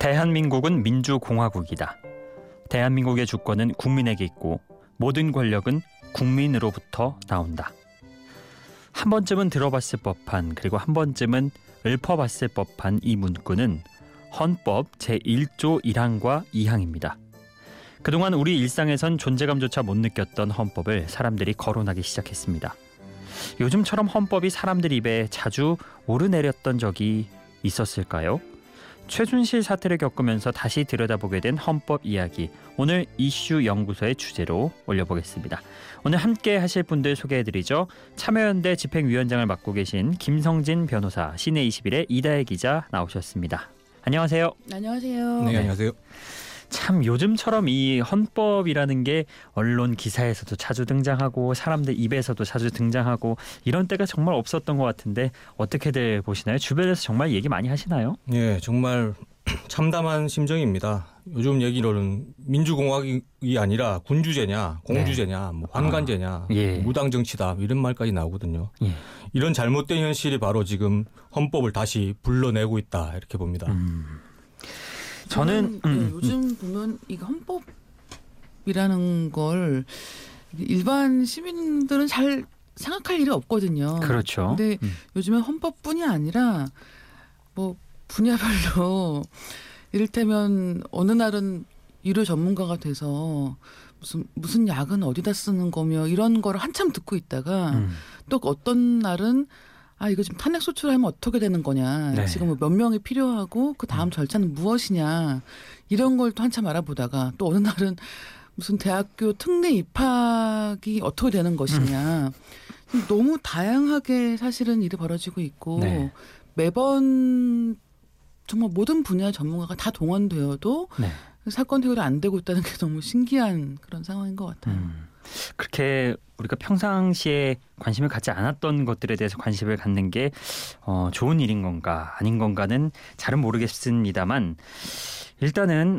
대한민국은 민주공화국이다. 대한민국의 주권은 국민에게 있고 모든 권력은 국민으로부터 나온다. 한 번쯤은 들어봤을 법한, 그리고 한 번쯤은 읊어봤을 법한 이 문구는 헌법 제1조 1항과 2항입니다. 그동안 우리 일상에선 존재감조차 못 느꼈던 헌법을 사람들이 거론하기 시작했습니다. 요즘처럼 헌법이 사람들 입에 자주 오르내렸던 적이 있었을까요? 최순실 사태를 겪으면서 다시 들여다보게 된 헌법 이야기, 오늘 이슈 연구소의 주제로 올려보겠습니다. 오늘 함께 하실 분들 소개해드리죠. 참여연대 집행위원장을 맡고 계신 김성진 변호사, 시내21의 이다혜 기자 나오셨습니다. 안녕하세요. 안녕하세요. 네, 안녕하세요. 참 요즘처럼 이 헌법이라는 게 언론 기사에서도 자주 등장하고 사람들 입에서도 자주 등장하고 이런 때가 정말 없었던 것 같은데 어떻게들 보시나요? 주변에서 정말 얘기 많이 하시나요? 네, 정말 참담한 심정입니다. 요즘 얘기로는 민주공화국이 아니라 군주제냐, 공주제냐, 뭐 환관제냐, 예. 무당 정치다 이런 말까지 나오거든요. 예. 이런 잘못된 현실이 바로 지금 헌법을 다시 불러내고 있다 이렇게 봅니다. 저는 네, 요즘 보면 이 헌법이라는 걸 일반 시민들은 잘 생각할 일이 없거든요. 그렇죠. 근데 요즘에 헌법뿐이 아니라 뭐 분야별로 이를테면 어느 날은 의료 전문가가 돼서 무슨 약은 어디다 쓰는 거며 이런 걸 한참 듣고 있다가 또 어떤 날은 아, 이거 지금 탄핵 소추하면 어떻게 되는 거냐. 네. 지금 몇 명이 필요하고 그 다음 절차는 무엇이냐. 이런 걸 또 한참 알아보다가 또 어느 날은 무슨 대학교 특례 입학이 어떻게 되는 것이냐. 너무 다양하게 사실은 일이 벌어지고 있고 네. 매번 정말 모든 분야 전문가가 다 동원되어도 네. 사건 해결이 안 되고 있다는 게 너무 신기한 그런 상황인 것 같아요. 그렇게 우리가 평상시에 관심을 갖지 않았던 것들에 대해서 관심을 갖는 게 좋은 일인 건가 아닌 건가는 잘은 모르겠습니다만 일단은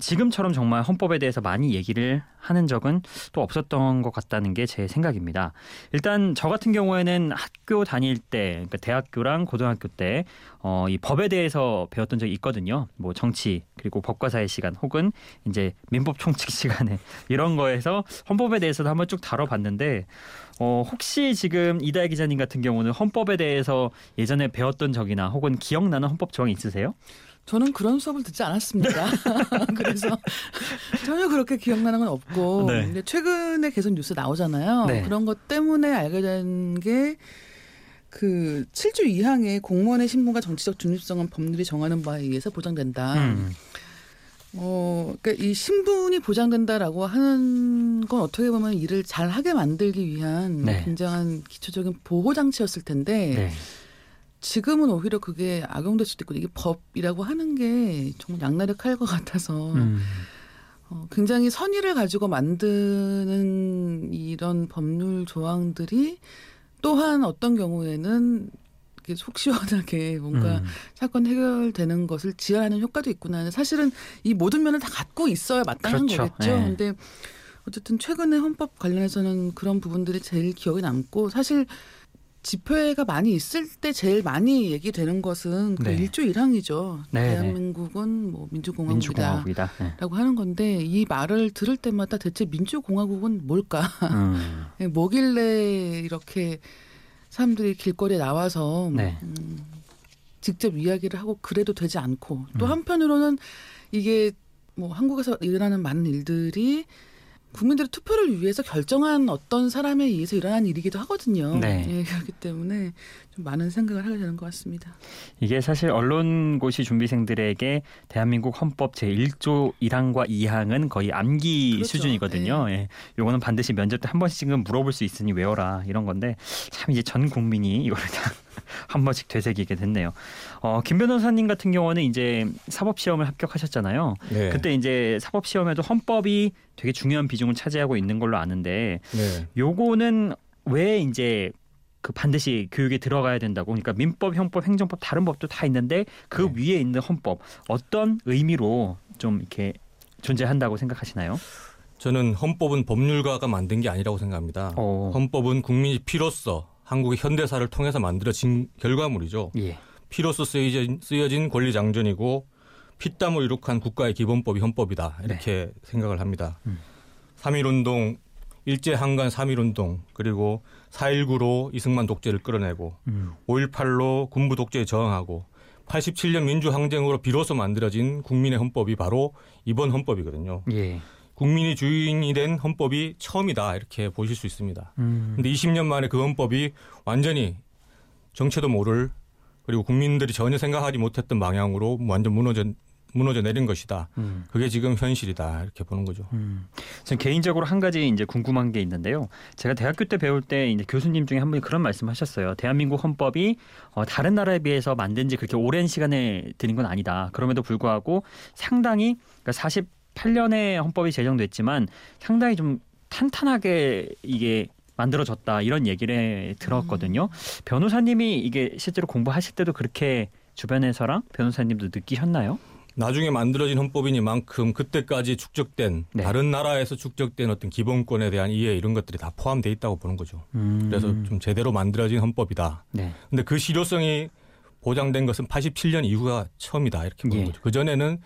지금처럼 정말 헌법에 대해서 많이 얘기를 하는 적은 또 없었던 것 같다는 게 제 생각입니다. 일단 저 같은 경우에는 학교 다닐 때, 그러니까 대학교랑 고등학교 때 이 법에 대해서 배웠던 적이 있거든요. 뭐 정치 그리고 법과사의 시간 혹은 이제 민법 총칙 시간에 이런 거에서 헌법에 대해서도 한번 쭉 다뤄봤는데 혹시 지금 이다혜 기자님 같은 경우는 헌법에 대해서 예전에 배웠던 적이나 혹은 기억나는 헌법 조항이 있으세요? 저는 그런 수업을 듣지 않았습니다. 그래서 전혀 그렇게 기억나는 건 없고 네. 근데 최근에 계속 뉴스 나오잖아요. 네. 그런 것 때문에 알게 된 게 그 7조 2항에 공무원의 신분과 정치적 중립성은 법률이 정하는 바에 의해서 보장된다. 그러니까 이 신분이 보장된다라고 하는 건 어떻게 보면 일을 잘하게 만들기 위한 네. 굉장한 기초적인 보호 장치였을 텐데 네. 지금은 오히려 그게 악용될 수도 있고 이게 법이라고 하는 게 정말 양날의 칼 것 같아서 굉장히 선의를 가지고 만드는 이런 법률 조항들이 또한 어떤 경우에는 이렇게 속 시원하게 뭔가 사건 해결되는 것을 지연하는 효과도 있구나. 사실은 이 모든 면을 다 갖고 있어야 마땅한 그렇죠. 거겠죠. 네. 근데 어쨌든 최근에 헌법 관련해서는 그런 부분들이 제일 기억에 남고 사실 집회가 많이 있을 때 제일 많이 얘기되는 것은 그 1조 1항이죠. 네. 대한민국은 뭐 민주공화국이다. 네. 라고 하는 건데 이 말을 들을 때마다 대체 민주공화국은 뭘까? 뭐길래 이렇게 사람들이 길거리에 나와서 네. 직접 이야기를 하고 그래도 되지 않고 또 한편으로는 이게 뭐 한국에서 일어나는 많은 일들이 국민들의 투표를 위해서 결정한 어떤 사람에 의해서 일어난 일이기도 하거든요. 네. 예, 그렇기 때문에 좀 많은 생각을 하게 되는 것 같습니다. 이게 사실 언론고시 준비생들에게 대한민국 헌법 제1조 1항과 2항은 거의 암기 그렇죠. 수준이거든요. 네. 예, 요거는 반드시 면접 때 한 번씩은 물어볼 수 있으니 외워라 이런 건데 참 이제 전 국민이 이걸 다 한 번씩 되새기게 됐네요. 김 변호사님 같은 경우는 이제 사법시험을 합격하셨잖아요. 네. 그때 이제 사법시험에도 헌법이 되게 중요한 비중을 차지하고 있는 걸로 아는데 네. 요거는 왜 이제 그 반드시 교육에 들어가야 된다고 그러니까 민법, 형법, 행정법 다른 법도 다 있는데 그 네. 위에 있는 헌법 어떤 의미로 좀 이렇게 존재한다고 생각하시나요? 저는 헌법은 법률가가 만든 게 아니라고 생각합니다. 헌법은 국민이 피로써 한국의 현대사를 통해서 만들어진 결과물이죠. 예. 피로써 쓰여진 권리장전이고 피땀을 이룩한 국가의 기본법이 헌법이다. 이렇게 생각을 합니다. 3.1운동, 일제한간 3.1운동, 그리고 4.19로 이승만 독재를 끌어내고 5.18로 군부 독재에 저항하고 87년 민주항쟁으로 비로소 만들어진 국민의 헌법이 바로 이번 헌법이거든요. 예. 국민이 주인이 된 헌법이 처음이다 이렇게 보실 수 있습니다. 그런데 20년 만에 그 헌법이 완전히 정체도 모를 그리고 국민들이 전혀 생각하지 못했던 방향으로 완전 무너져 내린 것이다. 그게 지금 현실이다 이렇게 보는 거죠. 저는 개인적으로 한 가지 이제 궁금한 게 있는데요. 제가 대학교 때 배울 때 이제 교수님 중에 한 분이 그런 말씀하셨어요. 대한민국 헌법이 다른 나라에 비해서 만든 지 그렇게 오랜 시간을 들인 건 아니다. 그럼에도 불구하고 상당히 그러니까 48년에 헌법이 제정됐지만 상당히 좀 탄탄하게 이게 만들어졌다 이런 얘기를 들었거든요. 변호사님이 이게 실제로 공부하실 때도 그렇게 주변에서랑 변호사님도 느끼셨나요? 나중에 만들어진 헌법이니만큼 그때까지 축적된 다른 나라에서 축적된 어떤 기본권에 대한 이해 이런 것들이 다 포함되어 있다고 보는 거죠. 그래서 좀 제대로 만들어진 헌법이다. 근데 그 실효성이 보장된 것은 87년 이후가 처음이다 이렇게 보는 거죠. 그전에는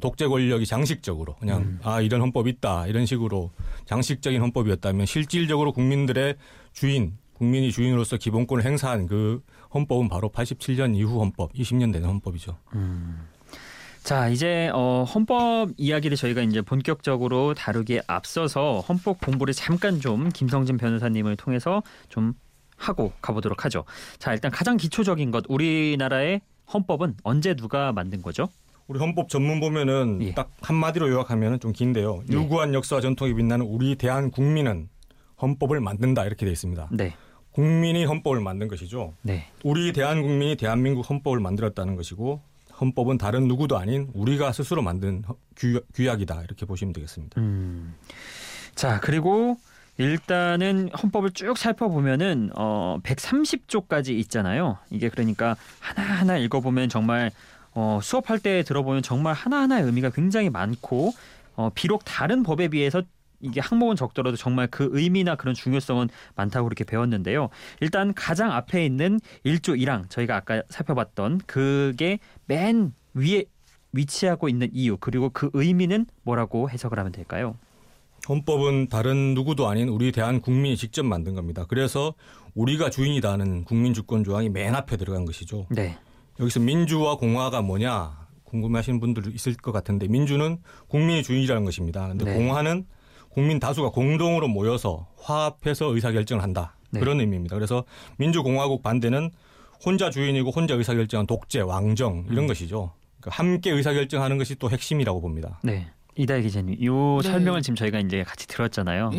독재 권력이 장식적으로 그냥 이런 헌법이 있다 이런 식으로 장식적인 헌법이었다면 실질적으로 국민들의 주인 국민이 주인으로서 기본권을 행사한 그 헌법은 바로 87년 이후 헌법 20년 된 헌법이죠. 자, 이제 헌법 이야기를 저희가 이제 본격적으로 다루기에 앞서서 헌법 공부를 잠깐 좀 김성진 변호사님을 통해서 좀 하고 가보도록 하죠. 자, 일단 가장 기초적인 것 우리나라의 헌법은 언제 누가 만든 거죠? 우리 헌법 전문 보면은 딱 한마디로 요약하면은 좀 긴데요. 유구한 역사와 전통이 빛나는 우리 대한 국민은 헌법을 만든다 이렇게 되어 있습니다. 국민이 헌법을 만든 것이죠. 우리 대한 국민이 대한민국 헌법을 만들었다는 것이고 헌법은 다른 누구도 아닌 우리가 스스로 만든 규약이다 이렇게 보시면 되겠습니다. 자, 그리고 일단은 헌법을 쭉 살펴보면은 130조까지 있잖아요. 이게 그러니까 하나하나 읽어보면 정말 수업할 때 들어보면 정말 하나하나의 의미가 굉장히 많고 비록 다른 법에 비해서 이게 항목은 적더라도 정말 그 의미나 그런 중요성은 많다고 그렇게 배웠는데요. 일단 가장 앞에 있는 1조 1항 저희가 아까 살펴봤던 그게 맨 위에 위치하고 있는 이유 그리고 그 의미는 뭐라고 해석을 하면 될까요? 헌법은 다른 누구도 아닌 우리 대한 국민이 직접 만든 겁니다. 그래서 우리가 주인이라는 국민주권조항이 맨 앞에 들어간 것이죠. 여기서 민주와 공화가 뭐냐 궁금해하시는 분들 있을 것 같은데 민주는 국민이 주인이라는 것입니다. 그런데 공화는 국민 다수가 공동으로 모여서 화합해서 의사결정을 한다. 그런 의미입니다. 그래서 민주공화국 반대는 혼자 주인이고 혼자 의사결정한 독재, 왕정 이런 것이죠. 그러니까 함께 의사결정하는 것이 또 핵심이라고 봅니다. 이다혜 기자님, 이 설명을 지금 저희가 이제 같이 들었잖아요.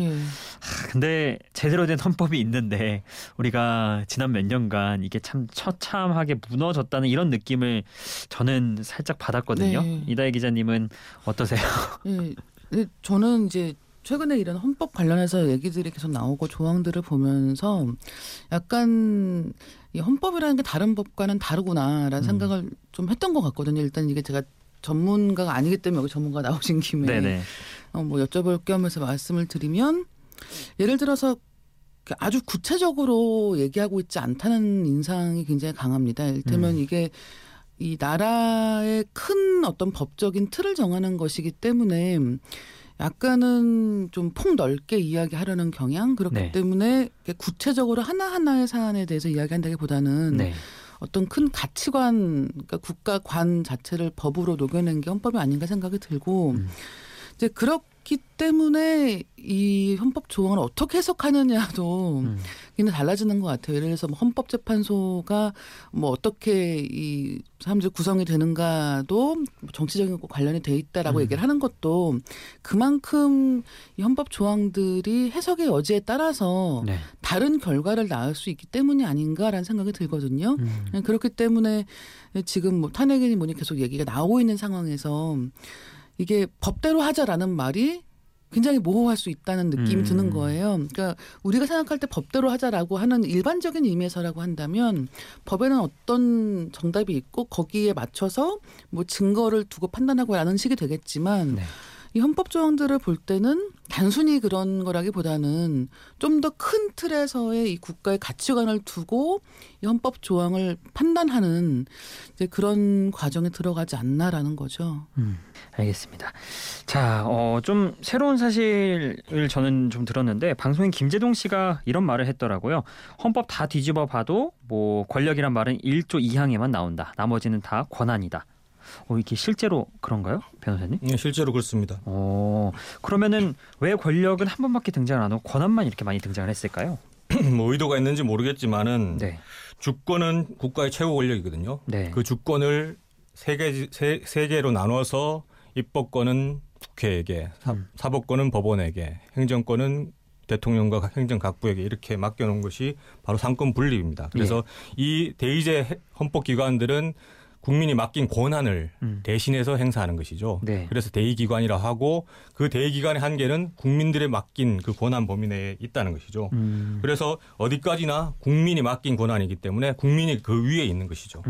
근데 제대로 된 헌법이 있는데 우리가 지난 몇 년간 이게 참 처참하게 무너졌다는 이런 느낌을 저는 살짝 받았거든요. 이다혜 기자님은 어떠세요? 저는 이제 최근에 이런 헌법 관련해서 얘기들이 계속 나오고 조항들을 보면서 약간 이 헌법이라는 게 다른 법과는 다르구나라는 생각을 좀 했던 것 같거든요. 일단 이게 제가 전문가가 아니기 때문에 여기 전문가 나오신 김에 뭐 여쭤볼 겸해서 말씀을 드리면 예를 들어서 아주 구체적으로 얘기하고 있지 않다는 인상이 굉장히 강합니다. 이를테면 이게 이 나라의 큰 어떤 법적인 틀을 정하는 것이기 때문에 약간은 좀 폭넓게 이야기하려는 경향 그렇기 때문에 구체적으로 하나하나의 사안에 대해서 이야기한다기보다는 어떤 큰 가치관, 그러니까 국가관 자체를 법으로 녹여낸 게 헌법이 아닌가 생각이 들고 이제 그렇기 때문에 이 헌법 조항을 어떻게 해석하느냐도 달라지는 것 같아요. 예를 들어서 뭐 헌법재판소가 뭐 어떻게 이 사람들이 구성이 되는가도 정치적인 것과 관련이 돼 있다라고 얘기를 하는 것도 그만큼 이 헌법 조항들이 해석의 여지에 따라서 다른 결과를 낳을 수 있기 때문이 아닌가라는 생각이 들거든요. 그렇기 때문에 지금 뭐 탄핵이니 뭐니 계속 얘기가 나오고 있는 상황에서 이게 법대로 하자라는 말이 굉장히 모호할 수 있다는 느낌이 드는 거예요. 그러니까 우리가 생각할 때 법대로 하자라고 하는 일반적인 의미에서라고 한다면 법에는 어떤 정답이 있고 거기에 맞춰서 뭐 증거를 두고 판단하고 라는 식이 되겠지만 이 헌법 조항들을 볼 때는 단순히 그런 거라기보다는 좀 더 큰 틀에서의 이 국가의 가치관을 두고 이 헌법 조항을 판단하는 이제 그런 과정에 들어가지 않나라는 거죠. 알겠습니다. 자, 좀 새로운 사실을 저는 좀 들었는데 방송인 김제동 씨가 이런 말을 했더라고요. 헌법 다 뒤집어 봐도 뭐 권력이란 말은 1조 2항에만 나온다. 나머지는 다 권한이다. 이게 실제로 그런가요, 변호사님? 네, 실제로 그렇습니다. 그러면은 왜 권력은 한 번밖에 등장을 안 하고 권한만 이렇게 많이 등장을 했을까요? 뭐 의도가 있는지 모르겠지만은 네. 주권은 국가의 최고 권력이거든요. 네. 그 주권을 세 개로 나눠서 입법권은 국회에게, 사법권은 법원에게, 행정권은 대통령과 행정각부에게 이렇게 맡겨놓은 것이 바로 삼권 분립입니다. 그래서 네. 이 대의제 헌법기관들은 국민이 맡긴 권한을 대신해서 행사하는 것이죠. 네. 그래서 대의기관이라 하고 그 대의기관의 한계는 국민들의 맡긴 그 권한 범위 내에 있다는 것이죠. 그래서 어디까지나 국민이 맡긴 권한이기 때문에 국민이 그 위에 있는 것이죠.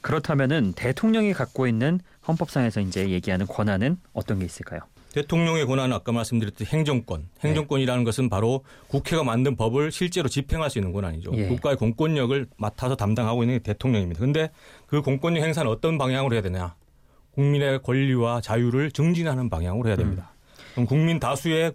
그렇다면은 대통령이 갖고 있는 헌법상에서 이제 얘기하는 권한은 어떤 게 있을까요? 대통령의 권한은 아까 말씀드렸듯이 행정권. 행정권이라는 것은 바로 국회가 만든 법을 실제로 집행할 수 있는 권한이죠. 예. 국가의 공권력을 맡아서 담당하고 있는 게 대통령입니다. 그런데 그 공권력 행사는 어떤 방향으로 해야 되냐. 국민의 권리와 자유를 증진하는 방향으로 해야 됩니다. 그럼 국민 다수의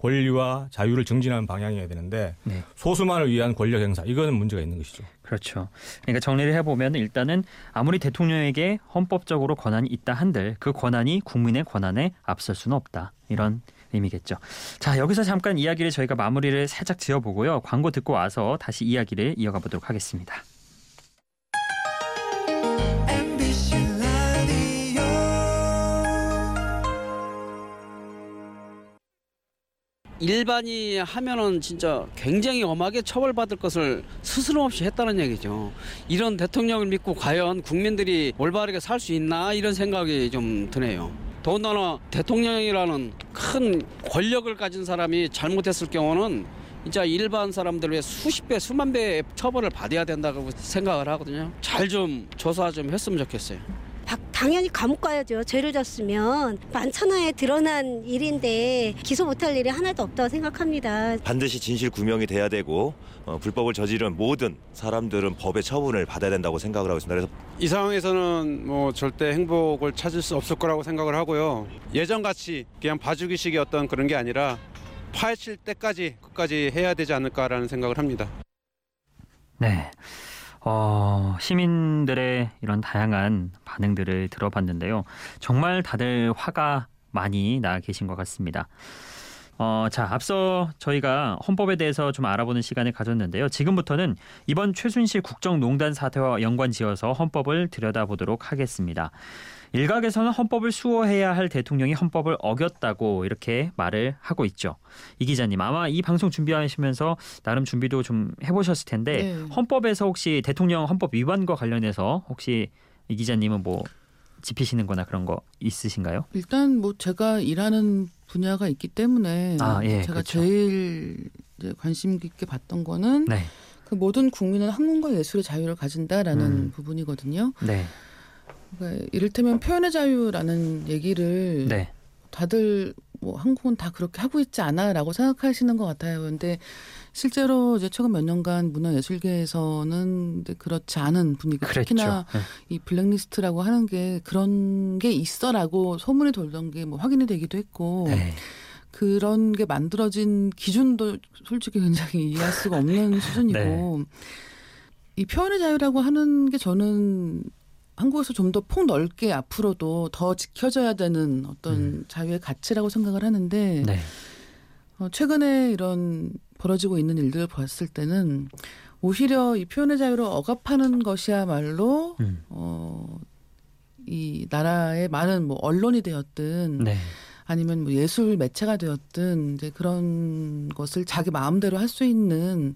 권리와 자유를 증진하는 방향이어야 되는데 네. 소수만을 위한 권력 행사. 이거는 문제가 있는 것이죠. 그렇죠. 그러니까 정리를 해보면 일단은 아무리 대통령에게 헌법적으로 권한이 있다 한들 그 권한이 국민의 권한에 앞설 수는 없다. 이런 의미겠죠. 자, 여기서 잠깐 이야기를 저희가 마무리를 살짝 지어보고요. 광고 듣고 와서 다시 이야기를 이어가 보도록 하겠습니다. 일반이 하면은 진짜 굉장히 엄하게 처벌받을 것을 스스럼 없이 했다는 얘기죠. 이런 대통령을 믿고 과연 국민들이 올바르게 살 수 있나 이런 생각이 좀 드네요. 더군다나 대통령이라는 큰 권력을 가진 사람이 잘못했을 경우는 진짜 일반 사람들의 수십 배, 수만 배의 처벌을 받아야 된다고 생각을 하거든요. 잘 좀 조사 좀 했으면 좋겠어요. 당연히 감옥 가야죠. 죄를 졌으면 만천하에 드러난 일인데 기소 못할 일이 하나도 없다고 생각합니다. 반드시 진실 구명이 돼야 되고 불법을 저지른 모든 사람들은 법의 처분을 받아야 된다고 생각을 하고 있습니다. 그래서 이 상황에서는 뭐 절대 행복을 찾을 수 없을 거라고 생각을 하고요. 예전같이 그냥 봐주기식의 어떤 그런 게 아니라 파헤칠 때까지 끝까지 해야 되지 않을까라는 생각을 합니다. 네. 시민들의 이런 다양한 반응들을 들어봤는데요. 정말 다들 화가 많이 나 계신 것 같습니다. 자, 앞서 저희가 헌법에 대해서 좀 알아보는 시간을 가졌는데요. 지금부터는 이번 최순실 국정농단 사태와 연관지어서 헌법을 들여다보도록 하겠습니다. 일각에서는 헌법을 수호해야 할 대통령이 헌법을 어겼다고 이렇게 말을 하고 있죠. 이 기자님, 아마 이 방송 준비하시면서 나름 준비도 좀 해보셨을 텐데 네. 헌법에서 혹시 대통령 헌법 위반과 관련해서 혹시 이 기자님은 뭐 짚히시는 거나 그런 거 있으신가요? 일단 뭐 제가 일하는 분야가 있기 때문에 예, 제가 그렇죠. 제일 관심 깊게 봤던 거는 네. 그 모든 국민은 학문과 예술의 자유를 가진다라는 부분이거든요. 네. 그러니까 이를테면 표현의 자유라는 얘기를 네. 다들 뭐 한국은 다 그렇게 하고 있지 않아라고 생각하시는 것 같아요. 그런데 실제로 이제 최근 몇 년간 문화예술계에서는 그렇지 않은 분위기. 그랬죠. 특히나 네. 이 블랙리스트라고 하는 게 그런 게 있어라고 소문이 돌던 게 뭐 확인이 되기도 했고 네. 그런 게 만들어진 기준도 솔직히 굉장히 이해할 수가 없는 수준이고 네. 이 표현의 자유라고 하는 게 저는 한국에서 좀 더 폭넓게 앞으로도 더 지켜져야 되는 어떤 자유의 가치라고 생각을 하는데 네. 최근에 이런 벌어지고 있는 일들을 봤을 때는 오히려 이 표현의 자유를 억압하는 것이야말로 이 나라의 많은 뭐 언론이 되었든 네. 아니면 뭐 예술 매체가 되었든 이제 그런 것을 자기 마음대로 할 수 있는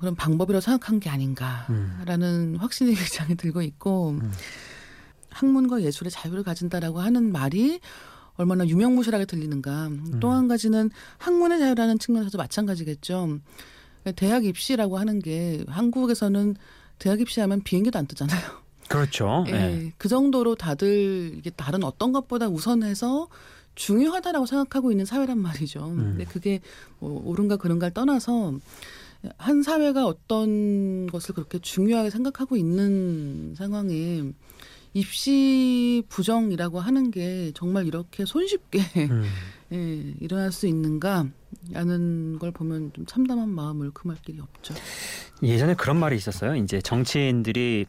그런 방법이라고 생각한 게 아닌가라는 확신이 굉장히 들고 있고 학문과 예술의 자유를 가진다라고 하는 말이 얼마나 유명무실하게 들리는가. 또 한 가지는 학문의 자유라는 측면에서도 마찬가지겠죠. 대학 입시라고 하는 게 한국에서는 대학 입시하면 비행기도 안 뜨잖아요. 그렇죠. 예, 네. 그 정도로 다들 이게 다른 어떤 것보다 우선해서 중요하다라고 생각하고 있는 사회란 말이죠. 근데 그게 뭐 옳은가 그른가를 떠나서 한 사회가 어떤 것을 그렇게 중요하게 생각하고 있는 상황에 입시 부정이라고 하는 게 정말 이렇게 손쉽게 예, 일어날 수 있는가라는 걸 보면 좀 참담한 마음을 금할 길이 없죠. 예전에 그런 말이 있었어요. 이제 정치인들이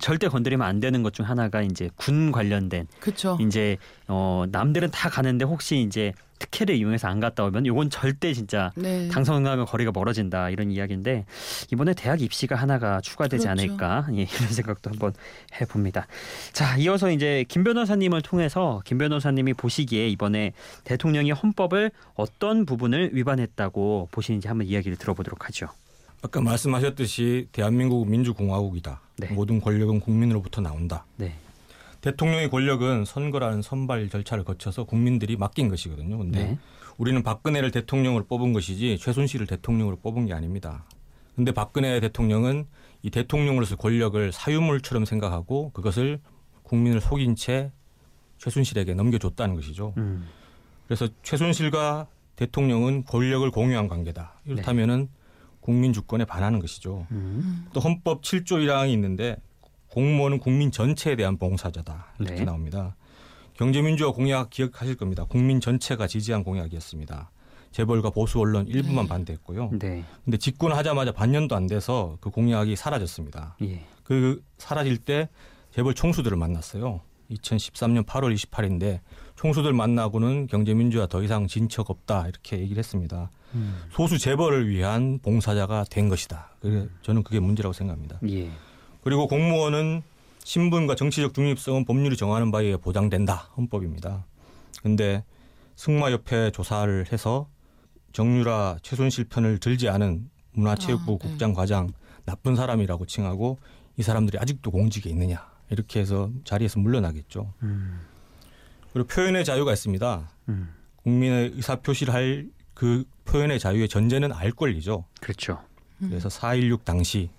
절대 건드리면 안 되는 것 중 하나가 이제 군 관련된. 그렇죠. 이제 남들은 다 가는데 혹시 이제 특혜를 이용해서 안 갔다 오면 이건 절대 진짜 네. 당선과 거리가 멀어진다 이런 이야기인데 이번에 대학 입시가 하나가 추가되지 그렇죠. 않을까 예, 이런 생각도 한번 해봅니다. 자, 이어서 이제 김 변호사님을 통해서 김 변호사님이 보시기에 이번에 대통령이 헌법을 어떤 부분을 위반했다고 보시는지 한번 이야기를 들어보도록 하죠. 아까 말씀하셨듯이 대한민국은 민주공화국이다. 네. 모든 권력은 국민으로부터 나온다. 네. 대통령의 권력은 선거라는 선발 절차를 거쳐서 국민들이 맡긴 것이거든요. 근데 네. 우리는 박근혜를 대통령으로 뽑은 것이지 최순실을 대통령으로 뽑은 게 아닙니다. 근데 박근혜 대통령은 이 대통령으로서 권력을 사유물처럼 생각하고 그것을 국민을 속인 채 최순실에게 넘겨줬다는 것이죠. 그래서 최순실과 대통령은 권력을 공유한 관계다. 이렇다면은 네. 국민 주권에 반하는 것이죠. 또 헌법 7조 1항이 있는데 공무원은 국민 전체에 대한 봉사자다. 이렇게 네. 나옵니다. 경제민주화 공약 기억하실 겁니다. 국민 전체가 지지한 공약이었습니다. 재벌과 보수 언론 일부만 네. 반대했고요. 그런데 네. 집권하자마자 반년도 안 돼서 그 공약이 사라졌습니다. 예. 그 사라질 때 재벌 총수들을 만났어요. 2013년 8월 28일인데 총수들 만나고는 경제민주화 더 이상 진척 없다 이렇게 얘기를 했습니다. 소수 재벌을 위한 봉사자가 된 것이다. 저는 그게 문제라고 생각합니다. 예. 그리고 공무원은 신분과 정치적 중립성은 법률이 정하는 바에 보장된다. 헌법입니다. 그런데 승마협회 조사를 해서 정유라 최순실 편을 들지 않은 문화체육부 네. 국장과장 나쁜 사람이라고 칭하고 이 사람들이 아직도 공직에 있느냐. 이렇게 해서 자리에서 물러나겠죠. 그리고 표현의 자유가 있습니다. 국민의 의사표시를 할 그 표현의 자유의 전제는 알 권리죠. 그렇죠. 그래서 4.16 당시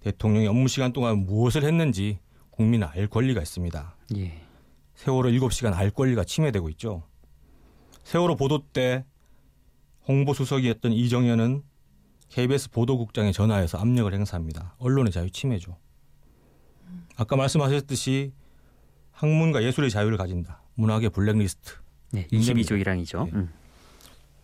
대통령이 업무 시간 동안 무엇을 했는지 국민은 알 권리가 있습니다. 예. 세월호 7시간 알 권리가 침해되고 있죠. 세월호 보도 때 홍보수석이었던 이정현은 KBS 보도국장에 전화해서 압력을 행사합니다. 언론의 자유 침해죠. 아까 말씀하셨듯이 학문과 예술의 자유를 가진다. 문학의 블랙리스트. 네, 22조 1항이죠. 네.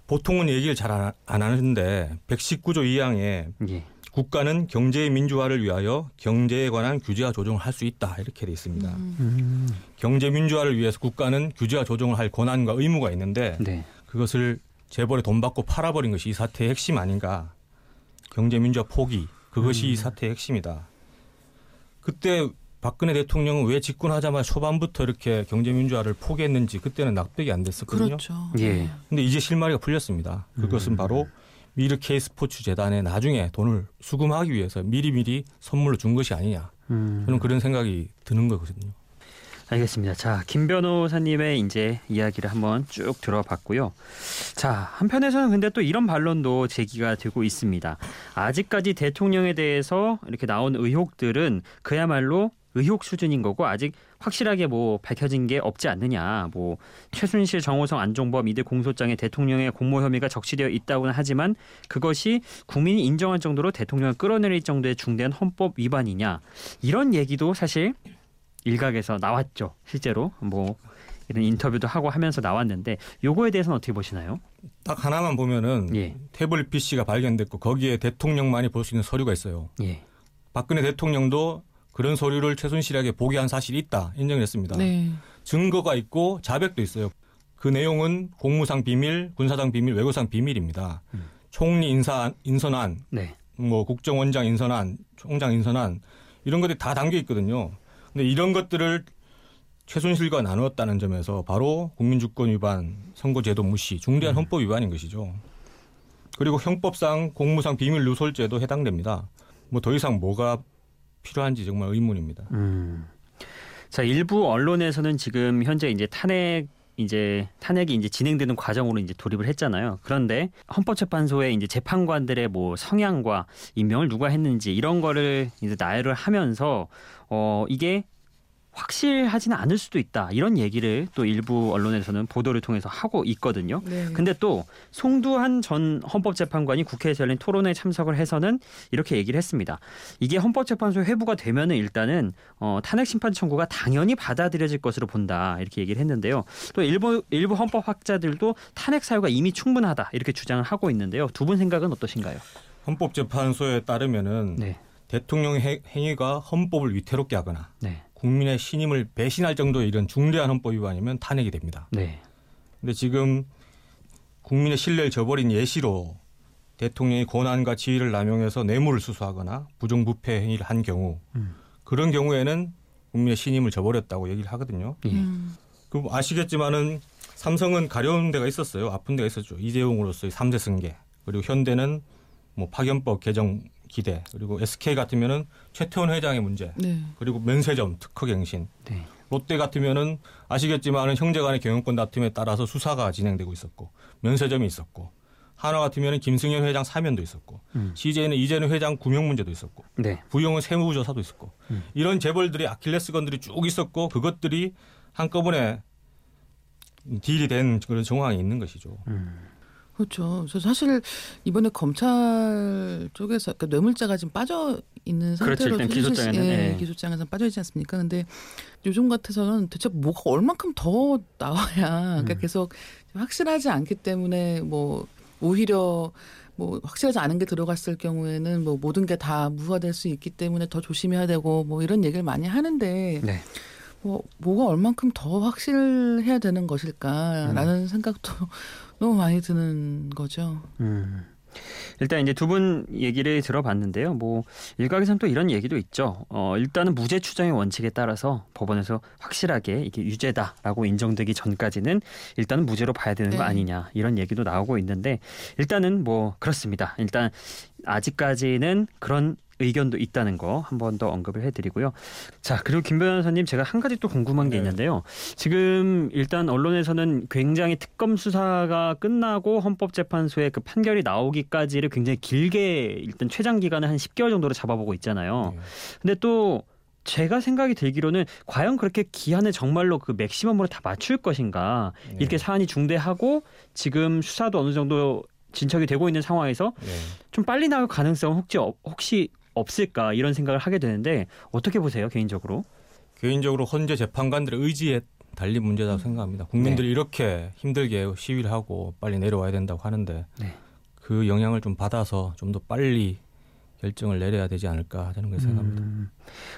보통은 얘기를 잘 안 하는데 119조 2항에 예. 국가는 경제의 민주화를 위하여 경제에 관한 규제와 조정을 할 수 있다. 이렇게 돼 있습니다. 경제 민주화를 위해서 국가는 규제와 조정을 할 권한과 의무가 있는데 네. 그것을 재벌에 돈 받고 팔아버린 것이 이 사태의 핵심 아닌가. 경제 민주화 포기. 그것이 이 사태의 핵심이다. 그때 박근혜 대통령은 왜 집권하자마자 초반부터 이렇게 경제 민주화를 포기했는지 그때는 납득이 안 됐었거든요. 그렇죠. 예. 근데 이제 실마리가 풀렸습니다. 그것은 바로 미르K 스포츠 재단에 나중에 돈을 수금하기 위해서 미리미리 선물로 준 것이 아니냐. 저는 그런 생각이 드는 거거든요. 알겠습니다. 자, 김 변호사님의 이제 이야기를 한번 쭉 들어봤고요. 자, 한편에서는 근데 또 이런 반론도 제기가 되고 있습니다. 아직까지 대통령에 대해서 이렇게 나온 의혹들은 그야말로 의혹 수준인 거고 아직 확실하게 뭐 밝혀진 게 없지 않느냐. 뭐 최순실, 정호성, 안종범 이들 공소장에 대통령의 공모 혐의가 적시되어 있다고는 하지만 그것이 국민이 인정할 정도로 대통령을 끌어내릴 정도의 중대한 헌법 위반이냐. 이런 얘기도 사실 일각에서 나왔죠. 실제로 뭐 이런 인터뷰도 하고 하면서 나왔는데 요거에 대해서는 어떻게 보시나요? 딱 하나만 보면은 예. 태블릿 PC가 발견됐고 거기에 대통령만이 볼 수 있는 서류가 있어요. 예. 박근혜 대통령도 그런 서류를 최순실에게 보기한 사실이 있다 인정했습니다. 네. 증거가 있고 자백도 있어요. 그 내용은 공무상 비밀, 군사상 비밀, 외교상 비밀입니다. 총리 인선안, 네. 뭐 국정원장 인선안, 총장 인선안 이런 것들이 다 담겨 있거든요. 근데 이런 것들을 최순실과 나누었다는 점에서 바로 국민주권 위반, 선거제도 무시, 중대한 헌법 위반인 것이죠. 그리고 형법상 공무상 비밀 누설죄도 해당됩니다. 뭐 더 이상 뭐가 필요한지 정말 의문입니다. 자, 일부 언론에서는 지금 현재 이제 탄핵 이제 탄핵이 이제 진행되는 과정으로 이제 돌입을 했잖아요. 그런데 헌법재판소의 이제 재판관들의 뭐 성향과 임명을 누가 했는지 이런 거를 이제 나열을 하면서 이게 확실하지는 않을 수도 있다. 이런 얘기를 또 일부 언론에서는 보도를 통해서 하고 있거든요. 네. 근데 또 송두환 전 헌법재판관이 국회에서 열린 토론회에 참석을 해서는 이렇게 얘기를 했습니다. 이게 헌법재판소에 회부가 되면은 일단은 탄핵심판 청구가 당연히 받아들여질 것으로 본다. 이렇게 얘기를 했는데요. 또 일부 헌법학자들도 탄핵 사유가 이미 충분하다. 이렇게 주장을 하고 있는데요. 두 분 생각은 어떠신가요? 헌법재판소에 따르면은 네. 대통령의 행위가 헌법을 위태롭게 하거나 네. 국민의 신임을 배신할 정도의 이런 중대한 헌법 위반이면 탄핵이 됩니다. 그런데 네. 지금 국민의 신뢰를 저버린 예시로 대통령이 권한과 지위를 남용해서 뇌물을 수수하거나 부정부패 행위를 한 경우 그런 경우에는 국민의 신임을 저버렸다고 얘기를 하거든요. 그럼 아시겠지만은 삼성은 가려운 데가 있었어요. 아픈 데가 있었죠. 이재용으로서의 3대 승계. 그리고 현대는 뭐 파견법 개정 기대, 그리고 SK 같으면은 최태원 회장의 문제, 네. 그리고 면세점 특허갱신, 네. 롯데 같으면은 아시겠지만은 형제간의 경영권 다툼에 따라서 수사가 진행되고 있었고, 면세점이 있었고, 하나 같으면은 김승연 회장 사면도 있었고, CJ는 이재현 회장 구명 문제도 있었고, 네. 부영은 세무조사도 있었고, 이런 재벌들이 아킬레스건들이 쭉 있었고, 그것들이 한꺼번에 딜이 된 그런 정황이 있는 것이죠. 그렇죠. 저 사실 이번에 검찰 쪽에서 그러니까 뇌물자가 지금 빠져 있는 상태로 그렇죠. 기소장에는 예, 기소장에서 빠져 있지 않습니까? 근데 요즘 같아서는 대체 뭐가 얼만큼 더 나와야 그러니까 계속 확실하지 않기 때문에 뭐 오히려 뭐 확실하지 않은 게 들어갔을 경우에는 뭐 모든 게 다 무효화될 수 있기 때문에 더 조심해야 되고 뭐 이런 얘기를 많이 하는데. 네. 뭐가 얼만큼 더 확실해야 되는 것일까라는 생각도 너무 많이 드는 거죠. 일단 이제 두 분 얘기를 들어봤는데요. 뭐 일각에서는 또 이런 얘기도 있죠. 일단은 무죄 추정의 원칙에 따라서 법원에서 확실하게 이게 유죄다라고 인정되기 전까지는 일단은 무죄로 봐야 되는 네. 거 아니냐 이런 얘기도 나오고 있는데 일단은 뭐 그렇습니다. 일단 아직까지는 그런 의견도 있다는 거 한 번 더 언급을 해드리고요. 자, 그리고 김 변호사님 제가 한 가지 또 궁금한 게 있는데요. 지금 일단 언론에서는 굉장히 특검 수사가 끝나고 헌법재판소의 그 판결이 나오기까지를 굉장히 길게 일단 최장 기간을 한 10개월 정도로 잡아보고 있잖아요. 근데 또 제가 생각이 들기로는 과연 그렇게 기한을 정말로 그 맥시멈으로 다 맞출 것인가. 이렇게 사안이 중대하고 지금 수사도 어느 정도 진척이 되고 있는 상황에서 좀 빨리 나올 가능성은 혹시 없을까 이런 생각을 하게 되는데 어떻게 보세요 개인적으로? 개인적으로 헌재 재판관들의 의지에 달린 문제라고 생각합니다. 국민들이 네. 이렇게 힘들게 시위를 하고 빨리 내려와야 된다고 하는데 네. 그 영향을 좀 받아서 좀 더 빨리 결정을 내려야 되지 않을까 하는 걸 생각합니다.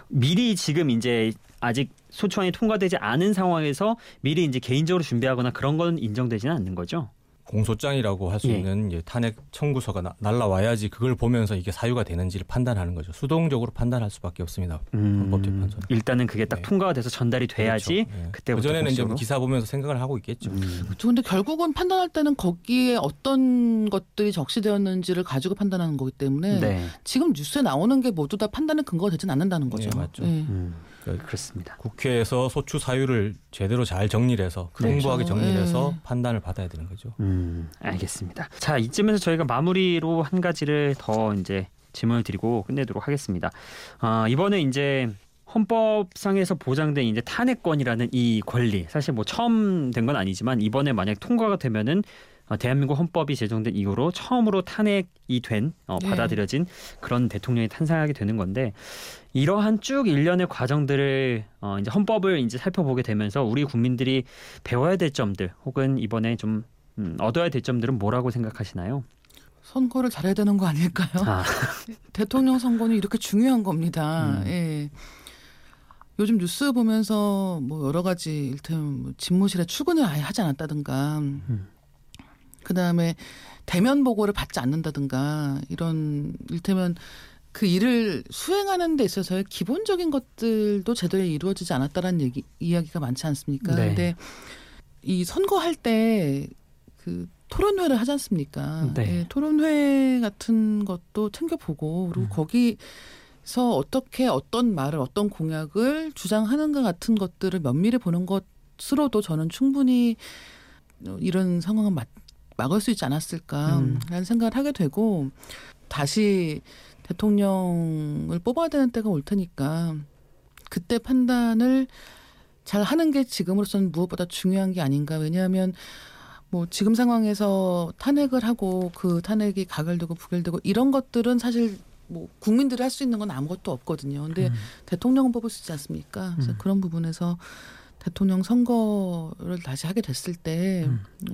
미리 지금 이제 아직 소추안이 통과되지 않은 상황에서 미리 이제 개인적으로 준비하거나 그런 건 인정되지는 않는 거죠? 공소장이라고 할 수 있는 예. 탄핵 청구서가 날라와야지 그걸 보면서 이게 사유가 되는지를 판단하는 거죠. 수동적으로 판단할 수밖에 없습니다. 헌법재판소는. 일단은 그게 딱 네. 통과가 돼서 전달이 돼야지 그렇죠. 예. 그때부터. 그전에는 이제 뭐 기사 보면서 생각을 하고 있겠죠. 그런데 결국은 판단할 때는 거기에 어떤 것들이 적시되었는지를 가지고 판단하는 거기 때문에 네. 지금 뉴스에 나오는 게 모두 다 판단의 근거가 되지는 않는다는 거죠. 예, 맞죠. 예. 그러니까 그렇습니다. 국회에서 소추 사유를 제대로 잘 정리를 해서 풍부하게 그렇죠. 정리를 해서 예. 판단을 받아야 되는 거죠. 알겠습니다. 자, 이쯤에서 저희가 마무리로 한 가지를 더 이제 질문을 드리고 끝내도록 하겠습니다. 이번에 이제 헌법상에서 보장된 이제 탄핵권이라는 이 권리, 사실 뭐 처음 된 건 아니지만 이번에 만약 통과가 되면은 대한민국 헌법이 제정된 이후로 처음으로 탄핵이 된 받아들여진 그런 대통령이 탄생하게 되는 건데 이러한 쭉 일련의 과정들을 이제 헌법을 이제 살펴보게 되면서 우리 국민들이 배워야 될 점들 혹은 이번에 좀 얻어야 될 점들은 뭐라고 생각하시나요? 선거를 잘해야 되는 거 아닐까요? 대통령 선거는 이렇게 중요한 겁니다. 예. 요즘 뉴스 보면서 뭐 여러 가지 일단 집무실에 출근을 아예 하지 않았다든가 그다음에 대면 보고를 받지 않는다든가 이런 일테면 그 일을 수행하는 데 있어서의 기본적인 것들도 제대로 이루어지지 않았다라는 이야기가 많지 않습니까? 네. 근데 이 선거할 때 그 토론회를 하지 않습니까? 네. 네, 토론회 같은 것도 챙겨보고 그리고 거기서 어떻게 어떤 말을 어떤 공약을 주장하는가 같은 것들을 면밀히 보는 것 스스로도 저는 충분히 이런 상황은 막을 수 있지 않았을까라는 생각을 하게 되고, 다시 대통령을 뽑아야 되는 때가 올 테니까 그때 판단을 잘 하는 게 지금으로서는 무엇보다 중요한 게 아닌가. 왜냐하면 뭐 지금 상황에서 탄핵을 하고 그 탄핵이 가결되고 부결되고 이런 것들은 사실 뭐 국민들이 할 수 있는 건 아무것도 없거든요. 근데 대통령은 뽑을 수 있지 않습니까? 그래서 그런 부분에서 대통령 선거를 다시 하게 됐을 때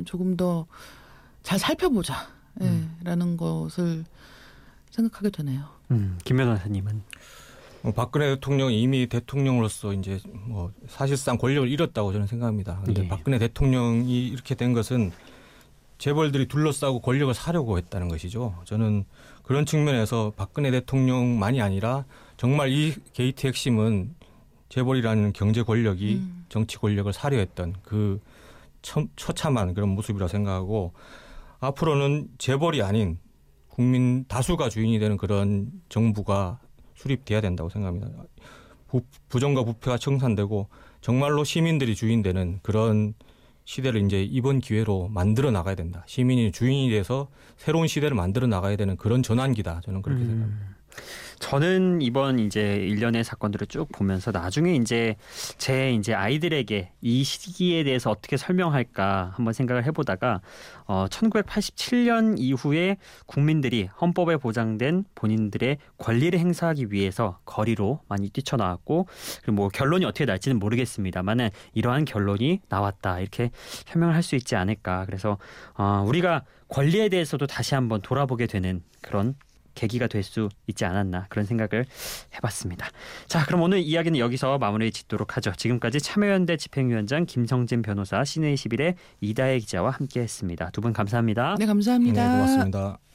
조금 더 잘 살펴보자 라는 것을 생각하게 되네요. 김변호사님은? 박근혜 대통령이 이미 대통령으로서 이제 뭐 사실상 권력을 잃었다고 저는 생각합니다. 그런데 박근혜 대통령이 이렇게 된 것은 재벌들이 둘러싸고 권력을 사려고 했다는 것이죠. 저는 그런 측면에서 박근혜 대통령만이 아니라 정말 이 게이트 핵심은 재벌이라는 경제 권력이 정치 권력을 사려 했던 그 처참한 그런 모습이라 생각하고, 앞으로는 재벌이 아닌 국민 다수가 주인이 되는 그런 정부가 수립돼야 된다고 생각합니다. 부정과 부패가 청산되고 정말로 시민들이 주인되는 그런 시대를 이제 이번 기회로 만들어 나가야 된다. 시민이 주인이 돼서 새로운 시대를 만들어 나가야 되는 그런 전환기다. 저는 그렇게 생각합니다. 저는 이번 이제 일련의 사건들을 쭉 보면서 나중에 이제 제 아이들에게 이 시기에 대해서 어떻게 설명할까 한번 생각을 해보다가 1987년 이후에 국민들이 헌법에 보장된 본인들의 권리를 행사하기 위해서 거리로 많이 뛰쳐나왔고, 그리고 뭐 결론이 어떻게 날지는 모르겠습니다만은 이러한 결론이 나왔다, 이렇게 설명을 할 수 있지 않을까. 그래서 우리가 권리에 대해서도 다시 한번 돌아보게 되는 그런 계기가 될 수 있지 않았나, 그런 생각을 해봤습니다. 자, 그럼 오늘 이야기는 여기서 마무리 짓도록 하죠. 지금까지 참여연대 집행위원장 김성진 변호사, CNA11의 이다혜 기자와 함께했습니다. 두 분 감사합니다. 네, 감사합니다. 네, 고맙습니다.